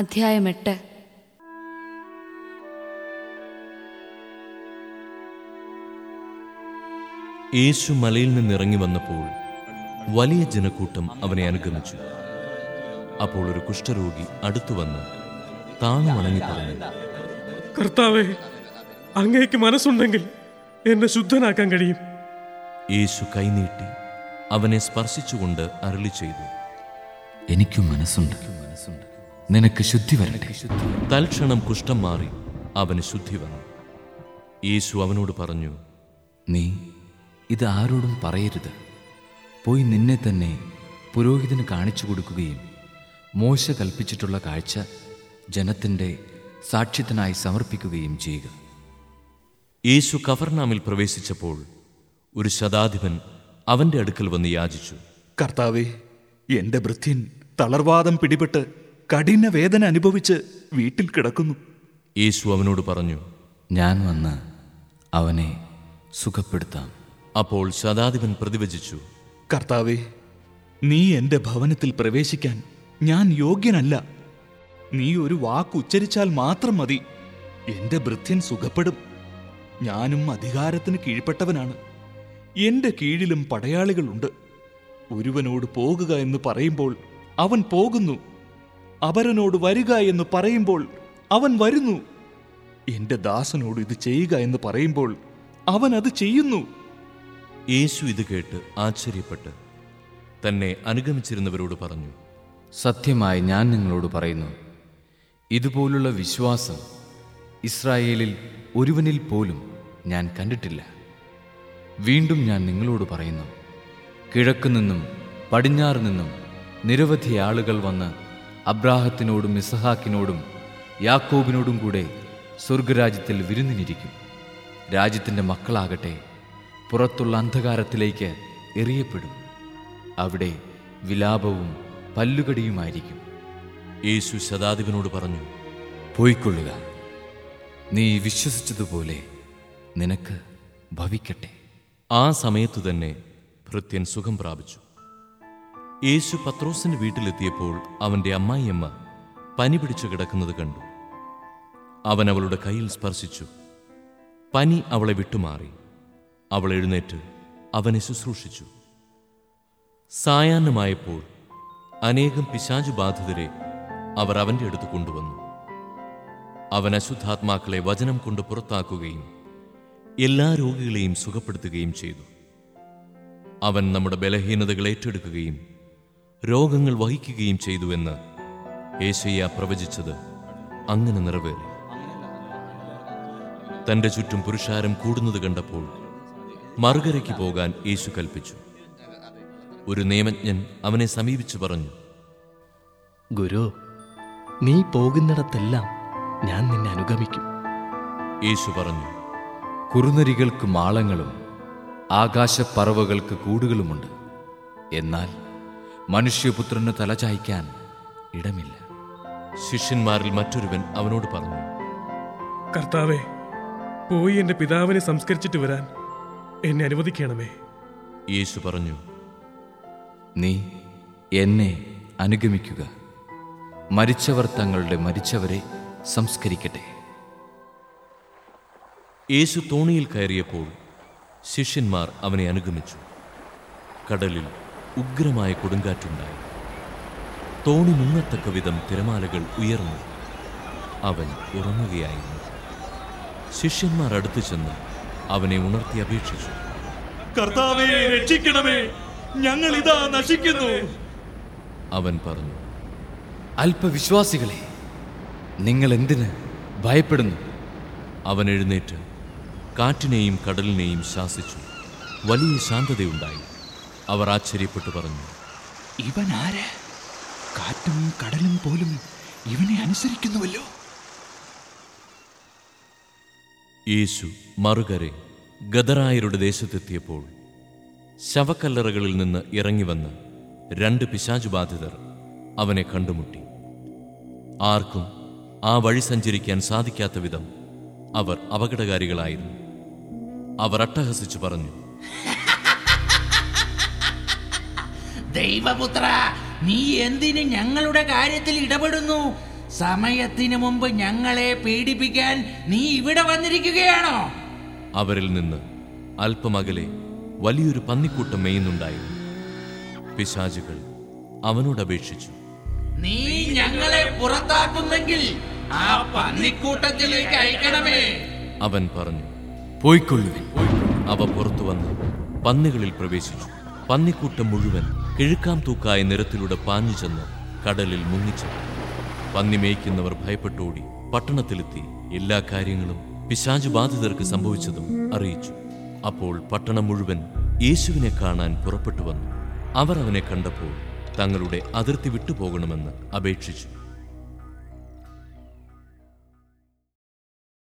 അധ്യായം 8. യേശു മലയിൽ നിന്നിറങ്ങി വന്നപ്പോൾ വലിയ ജനക്കൂട്ടം അവനെ അനുഗമിച്ചു. അപ്പോൾ ഒരു കുഷ്ഠരോഗി അടുത്തുവന്ന് താണു വണങ്ങി പറഞ്ഞു, കർത്താവേ, അങ്ങേക്ക് മനസ്സുണ്ടെങ്കിൽ എന്നെ ശുദ്ധനാക്കാൻ കഴിയും. യേശു കൈനീട്ടി അവനെ സ്പർശിച്ചുകൊണ്ട് അരുളി ചെയ്തു, എനിക്കും മനസ്സുണ്ട്, നിനക്ക് ശുദ്ധി വരട്ടെ. തൽക്ഷണം കുഷ്ഠം മാറി അവന് ശുദ്ധി വന്നു. യേശു അവനോട് പറഞ്ഞു, നീ ഇത് ആരോടും പറയരുത്. പോയി നിന്നെ തന്നെ പുരോഹിതന് കാണിച്ചു കൊടുക്കുകയും മോശ കൽപ്പിച്ചിട്ടുള്ള കാഴ്ച ജനത്തിൻ്റെ സാക്ഷ്യത്തിനായി സമർപ്പിക്കുകയും ചെയ്യുക. യേശു കഫർനാമിൽ പ്രവേശിച്ചപ്പോൾ ഒരു ശതാധിപൻ അവൻ്റെ അടുക്കൽ വന്ന് യാചിച്ചു, കർത്താവേ, എൻ്റെ ഭൃത്യൻ തളർവാദം പിടിപെട്ട് കഠിന വേദന അനുഭവിച്ച് വീട്ടിൽ കിടക്കുന്നു. യേശു അവനോട് പറഞ്ഞു, ഞാൻ വന്ന് അവനെ സുഖപ്പെടുത്താം. അപ്പോൾ ശതാധിപൻ പ്രതിവചിച്ചു, കർത്താവേ, നീ എൻ്റെ ഭവനത്തിൽ പ്രവേശിക്കാൻ ഞാൻ യോഗ്യനല്ല. നീ ഒരു വാക്ക് ഉച്ചരിച്ചാൽ മാത്രം മതി, എൻ്റെ ഭൃത്യൻ സുഖപ്പെടും. ഞാനും അധികാരത്തിന് കീഴ്പ്പെട്ടവനാണ്. എൻ്റെ കീഴിലും പടയാളികളുണ്ട്. ഒരുവനോട് പോകുക എന്ന് പറയുമ്പോൾ അവൻ പോകുന്നു, അവരനോട് വരിക എന്ന് പറയുമ്പോൾ അവൻ വരുന്നു, എൻ്റെ ദാസനോട് ഇത് ചെയ്യുക എന്ന് പറയുമ്പോൾ അവൻ അത് ചെയ്യുന്നു. യേശു ഇത് കേട്ട് ആശ്ചര്യപ്പെട്ട് തന്നെ അനുഗമിച്ചിരുന്നവരോട് പറഞ്ഞു, സത്യമായി ഞാൻ നിങ്ങളോട് പറയുന്നു, ഇതുപോലുള്ള വിശ്വാസം ഇസ്രായേലിൽ ഒരുവനിൽ പോലും ഞാൻ കണ്ടിട്ടില്ല. വീണ്ടും ഞാൻ നിങ്ങളോട് പറയുന്നു, കിഴക്കുനിന്നും പടിഞ്ഞാറ് നിന്നും നിരവധി ആളുകൾ വന്ന് അബ്രാഹത്തിനോടും ഇസഹാക്കിനോടും യാക്കോബിനോടും കൂടെ സ്വർഗരാജ്യത്തിൽ വിരുന്നിനിരിക്കും. രാജ്യത്തിൻ്റെ മക്കളാകട്ടെ പുറത്തുള്ള അന്ധകാരത്തിലേക്ക് എറിയപ്പെടും. അവിടെ വിലാപവും പല്ലുകടിയുമായിരിക്കും. യേശു ശതാധിപനോട് പറഞ്ഞു, പോയിക്കൊള്ളുക, നീ വിശ്വസിച്ചതുപോലെ നിനക്ക് ഭവിക്കട്ടെ. ആ സമയത്തു തന്നെ ഭൃത്യൻ സുഖം പ്രാപിച്ചു. യേശു പത്രോസിൻ്റെ വീട്ടിലെത്തിയപ്പോൾ അവൻ്റെ അമ്മായിയമ്മ പനി പിടിച്ചു കിടക്കുന്നത് കണ്ടു. അവൻ അവളുടെ കയ്യിൽ സ്പർശിച്ചു. പനി അവളെ വിട്ടുമാറി. അവൾ എഴുന്നേറ്റ് അവനെ ശുശ്രൂഷിച്ചു. സായാഹ്നമായപ്പോൾ അനേകം പിശാചു ബാധിതരെ അവർ അവൻ്റെ അടുത്ത് കൊണ്ടുവന്നു. അവൻ അശുദ്ധാത്മാക്കളെ വചനം കൊണ്ട് പുറത്താക്കുകയും എല്ലാ രോഗികളെയും സുഖപ്പെടുത്തുകയും ചെയ്തു. അവൻ നമ്മുടെ ബലഹീനതകൾ ഏറ്റെടുക്കുകയും രോഗങ്ങൾ വഹിക്കുകയും ചെയ്തുവെന്ന് യേശയ്യാ പ്രവചിച്ചത് അങ്ങനെ നിറവേറി. തൻ്റെ ചുറ്റും പുരുഷാരം കൂടുന്നത് കണ്ടപ്പോൾ മറുകരയ്ക്ക് പോകാൻ യേശു കൽപ്പിച്ചു. ഒരു നിയമജ്ഞൻ അവനെ സമീപിച്ചു പറഞ്ഞു, ഗുരു, നീ പോകുന്നിടത്തെല്ലാം ഞാൻ നിന്നെ അനുഗമിക്കും. യേശു പറഞ്ഞു, കുറുനരികൾക്ക് മാളങ്ങളും ആകാശപ്പറവകൾക്ക് കൂടുകളുമുണ്ട്, എന്നാൽ മനുഷ്യപുത്രന് തലചായ്ക്കാൻ ഇടമില്ല. ശിഷ്യന്മാരിൽ മറ്റൊരുവൻ അവനോട് പറഞ്ഞു, കർത്താവേ, പോയി എൻ്റെ പിതാവിനെ സംസ്കരിച്ചിട്ട് വരാൻ എന്നെ അനുവദിക്കണമേ. യേശു പറഞ്ഞു, നീ എന്നെ അനുഗമിക്കുക, മരിച്ചവർ തങ്ങളുടെ മരിച്ചവരെ സംസ്കരിക്കട്ടെ. യേശു തോണിയിൽ കയറിയപ്പോൾ ശിഷ്യന്മാർ അവനെ അനുഗമിച്ചു. കടലിൽ ഉഗ്രമായ കൊടുങ്കാറ്റുണ്ടായി. തോണി മുങ്ങത്തക്ക വിധം തിരമാലകൾ ഉയർന്നു. അവൻ ഉറങ്ങുകയായിരുന്നു. ശിഷ്യന്മാർ അടുത്തു ചെന്ന് അവനെ ഉണർത്തി അപേക്ഷിച്ചു, കർത്താവേ, രക്ഷിക്കണമേ, ഞങ്ങൾ ഇതാ നശിക്കുന്നു. അവൻ പറഞ്ഞു, അല്പവിശ്വാസികളെ, നിങ്ങൾ എന്തിന് ഭയപ്പെടുന്നു? അവൻ എഴുന്നേറ്റ് കാറ്റിനെയും കടലിനെയും ശാസിച്ചു. വലിയ ശാന്തതയുണ്ടായി. അവർ ആശ്ചര്യപ്പെട്ടു പറഞ്ഞു, ഇവൻ ആര്? കാറ്റും കടലും പോലും ഇവനെ അനുസരിക്കുന്നുവല്ലോ. യേശു മറുകരെ ഗദറായരുടെ ദേശത്തെത്തിയപ്പോൾ ശവക്കല്ലറകളിൽ നിന്ന് ഇറങ്ങിവന്ന് 2 പിശാചുബാധിതർ അവനെ കണ്ടുമുട്ടി. ആർക്കും ആ വഴി സഞ്ചരിക്കാൻ സാധിക്കാത്ത വിധം അവർ അപകടകാരികളായിരുന്നു. അവർ അട്ടഹസിച്ചു പറഞ്ഞു, ദൈവപുത്ര, നീ എന്തിന് ഞങ്ങളുടെ കാര്യത്തിൽ ഇടപെടുന്നു? സമയത്തിന് മുമ്പ് ഞങ്ങളെ പീഡിപ്പിക്കാൻ നീ ഇവിടെ വന്നിരിക്കുകയാണോ? അവരിൽ നിന്ന് അല്പമകലെ വലിയൊരു പന്നിക്കൂട്ടം മേയുന്നുണ്ടായിരുന്നു. പിശാചുകൾ അവനോടപേക്ഷിച്ചു, നീ ഞങ്ങളെ പുറത്താക്കുന്നെങ്കിൽ ആ പന്നിക്കൂട്ടത്തിലേക്ക് അയക്കണമേ. അവൻ പറഞ്ഞു, പോയിക്കൊള്ളുവിൻ. അവ പുറത്തു വന്ന് പന്നികളിൽ പ്രവേശിച്ചു. പന്നിക്കൂട്ടം മുഴുവൻ കിഴുക്കാം തൂക്കായ നിരത്തിലൂടെ പാഞ്ഞു ചെന്ന് കടലിൽ മുങ്ങിച്ചത്. പന്നി മേയ്ക്കുന്നവർ ഭയപ്പെട്ടോടി പട്ടണത്തിലെത്തി എല്ലാ കാര്യങ്ങളും പിശാചു ബാധിതർക്ക് സംഭവിച്ചതും അറിയിച്ചു. അപ്പോൾ പട്ടണം മുഴുവൻ യേശുവിനെ കാണാൻ പുറപ്പെട്ടു വന്നു. അവർ അവനെ കണ്ടപ്പോൾ തങ്ങളുടെ അതിർത്തി വിട്ടുപോകണമെന്ന് അപേക്ഷിച്ചു.